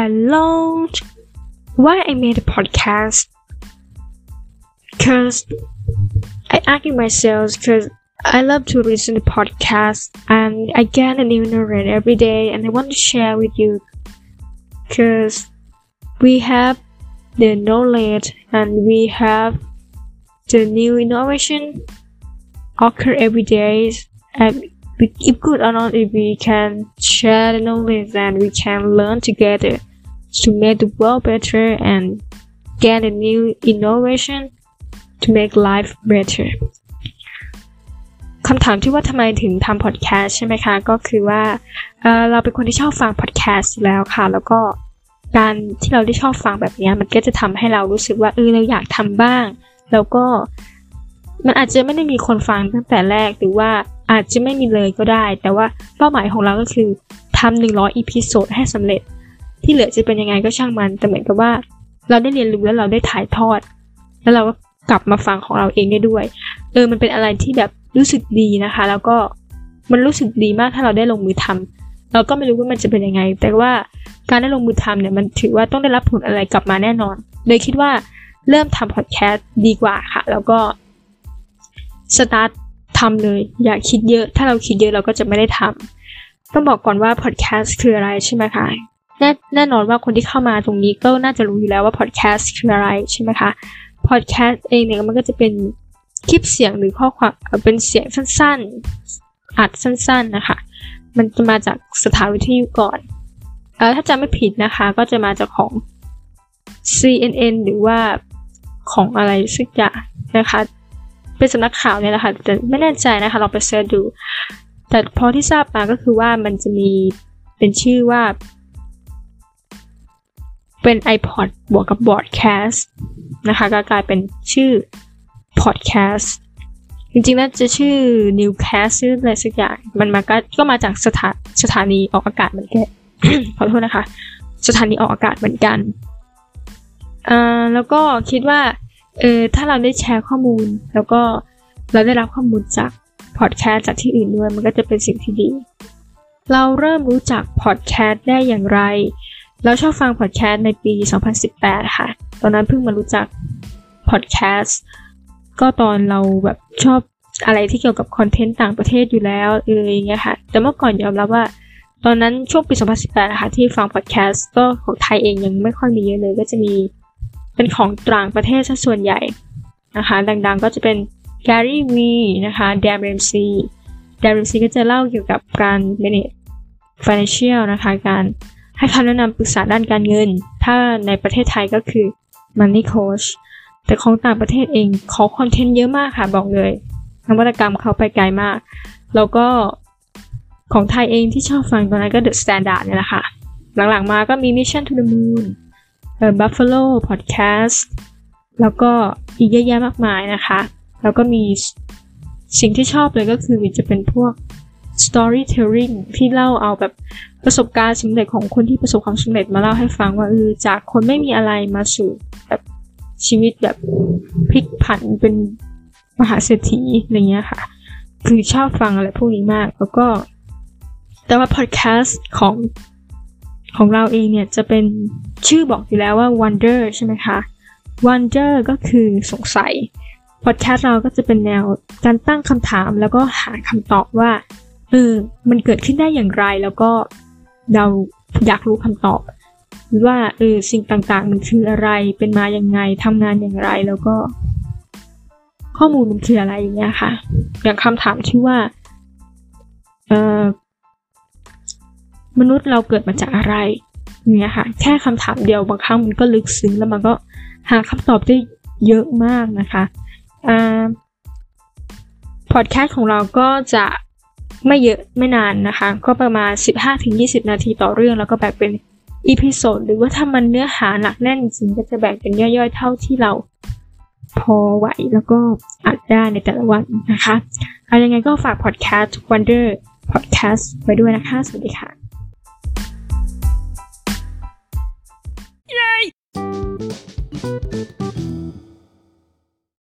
Hello, why I made a podcast? Because I argue myself because I love to listen to podcasts and I get a new narrative every day and I want to share with you because we have the knowledge and we have the new innovation occur every day and if good or not, if we can share the knowledge and we can learn together to make the world better and get a new innovation to make life better. คำถามที่ว่าทำไมถึงทำพอดแคสต์ใช่ไหมคะก็คือว่าเราเป็นคนที่ชอบฟังพอดแคสต์แล้วค่ะแล้วก็การที่เราได้ชอบฟังแบบนี้มันก็จะทำให้เรารู้สึกว่าเราอยากทำบ้างแล้วก็มันอาจจะไม่ได้มีคนฟังตั้งแต่แรกหรือว่าอาจจะไม่มีเลยก็ได้แต่ว่าเป้าหมายของเราก็คือทำ100 episode ให้สำเร็จที่เหลือจะเป็นยังไงก็ช่างมันแต่เหมือนกับว่าเราได้เรียนรู้แล้วเราได้ถ่ายทอดแล้วเราก็กลับมาฟังของเราเองได้ด้วยมันเป็นอะไรที่แบบรู้สึกดีนะคะแล้วก็มันรู้สึกดีมากถ้าเราได้ลงมือทำเราก็ไม่รู้ว่ามันจะเป็นยังไงแต่ว่าการได้ลงมือทำเนี่ยมันถือว่าต้องได้รับผลอะไรกลับมาแน่นอนเลยคิดว่าเริ่มทำพอดแคสต์ดีกว่าค่ะแล้วก็สตาร์ททำเลยอย่าคิดเยอะถ้าเราคิดเยอะเราก็จะไม่ได้ทำต้องบอกก่อนว่าพอดแคสต์คืออะไรใช่ไหมคะแน่นอนว่าคนที่เข้ามาตรงนี้ก็น่าจะรู้อยู่แล้วว่าพอดแคสต์คืออะไรใช่ไหมคะพอดแคสต์เองเนี่ยมันก็จะเป็นคลิปเสียงหรือข้อความเป็นเสียงสั้นๆอัดสั้นๆนะคะมันจะมาจากสถานวิทยุก่อนถ้าจำไม่ผิดนะคะก็จะมาจากของ CNN หรือว่าของอะไรสักอย่างนะคะเป็นสำนักข่าวเนี่ยแหละค่ะแต่ไม่แน่ใจนะคะลองไปเสิร์ชดูแต่พอที่ทราบมาก็คือว่ามันจะมีเป็นชื่อว่าเป็น iPod บวกกับ Broadcast นะคะก็กลายเป็นชื่อ Podcast จริงๆน่าจะชื่อ Newcast ชื่ออะไรสักอย่างมันมาก็มาจากสถานีออกอากาศเหมือนกัน ขอโทษนะคะสถานีออกอากาศเหมือนกันแล้วก็คิดว่าถ้าเราได้แชร์ข้อมูลแล้วก็เราได้รับข้อมูลจากพอดแคสต์จากที่อื่นด้วยมันก็จะเป็นสิ่งที่ดีเราเริ่มรู้จักพอดแคสต์ได้อย่างไรเราชอบฟังพอดแคสต์ในปี2018ค่ะตอนนั้นเพิ่งมารู้จักพอดแคสต์ก็ตอนเราแบบชอบอะไรที่เกี่ยวกับคอนเทนต์ต่างประเทศอยู่แล้วอย่างเงี้ยค่ะแต่เมื่อก่อนยอมรับว่าตอนนั้นช่วงปี2018นะคะที่ฟังพอดแคสต์ก็ของไทยเองยังไม่ค่อยมีเยอะเลยก็จะมีเป็นของต่างประเทศซะส่วนใหญ่นะคะดังๆก็จะเป็น Gary Vee นะคะ Dave Ramseyก็จะเล่าเกี่ยวกับการ manage financial นะคะการให้คำแนะนำปรึกษาด้านการเงินถ้าในประเทศไทยก็คือ Money Coach แต่ของต่างประเทศเองขอคอนเทนต์เยอะมากค่ะบอกเลยนวัตกรรมเขาไปไกลมากแล้วก็ของไทยเองที่ชอบฟังตอนนั้นก็ The Standard เนี่ยแหละค่ะหลังๆมาก็มี Mission to the Moon Buffalo Podcast แล้วก็อีกเยอะแยะมากมายนะคะแล้วก็มีสิ่งที่ชอบเลยก็คือจะเป็นพวก Storytelling ที่เล่าเอาแบบประสบการณ์สำเร็จของคนที่ประสบความสำเร็จมาเล่าให้ฟังว่าจากคนไม่มีอะไรมาสู่แบบชีวิตแบบพลิกผันเป็นมหาเศรษฐีอะไรเงี้ยค่ะคือชอบฟังอะไรพวกนี้มากแล้วก็แต่ว่า Podcast ของเราเองเนี่ยจะเป็นชื่อบอกอยู่แล้วว่า Wonder ใช่ไหมคะ Wonder ก็คือสงสัย Podcast เราก็จะเป็นแนวการตั้งคำถามแล้วก็หาคำตอบว่ามันเกิดขึ้นได้อย่างไรแล้วก็เราอยากรู้คำตอบว่าสิ่งต่างๆมันคืออะไรเป็นมาอย่างไงทำงานอย่างไรแล้วก็ข้อมูลมันคืออะไรอย่างเงี้ยค่ะอย่างคำถามที่ว่ามนุษย์เราเกิดมาจากอะไรเนี่ยค่ะแค่คำถามเดียวบางครั้งมันก็ลึกซึ้งแล้วมันก็หาคำตอบได้เยอะมากนะคะพอดแคสต์ของเราก็จะไม่เยอะไม่นานนะคะก็ประมาณ 15-20 นาทีต่อเรื่องแล้วก็แบ่งเป็นอีพิโซดหรือว่าถ้ามันเนื้อหาหนักแน่นจริงก็จะแบ่งเป็นย่อยๆเท่าที่เราพอไหวแล้วก็อัดได้ในแต่ละวันนะคะยังไงก็ฝากพอดแคสต์ Wonder Podcast ไว้ด้วยนะคะสวัสดีค่ะ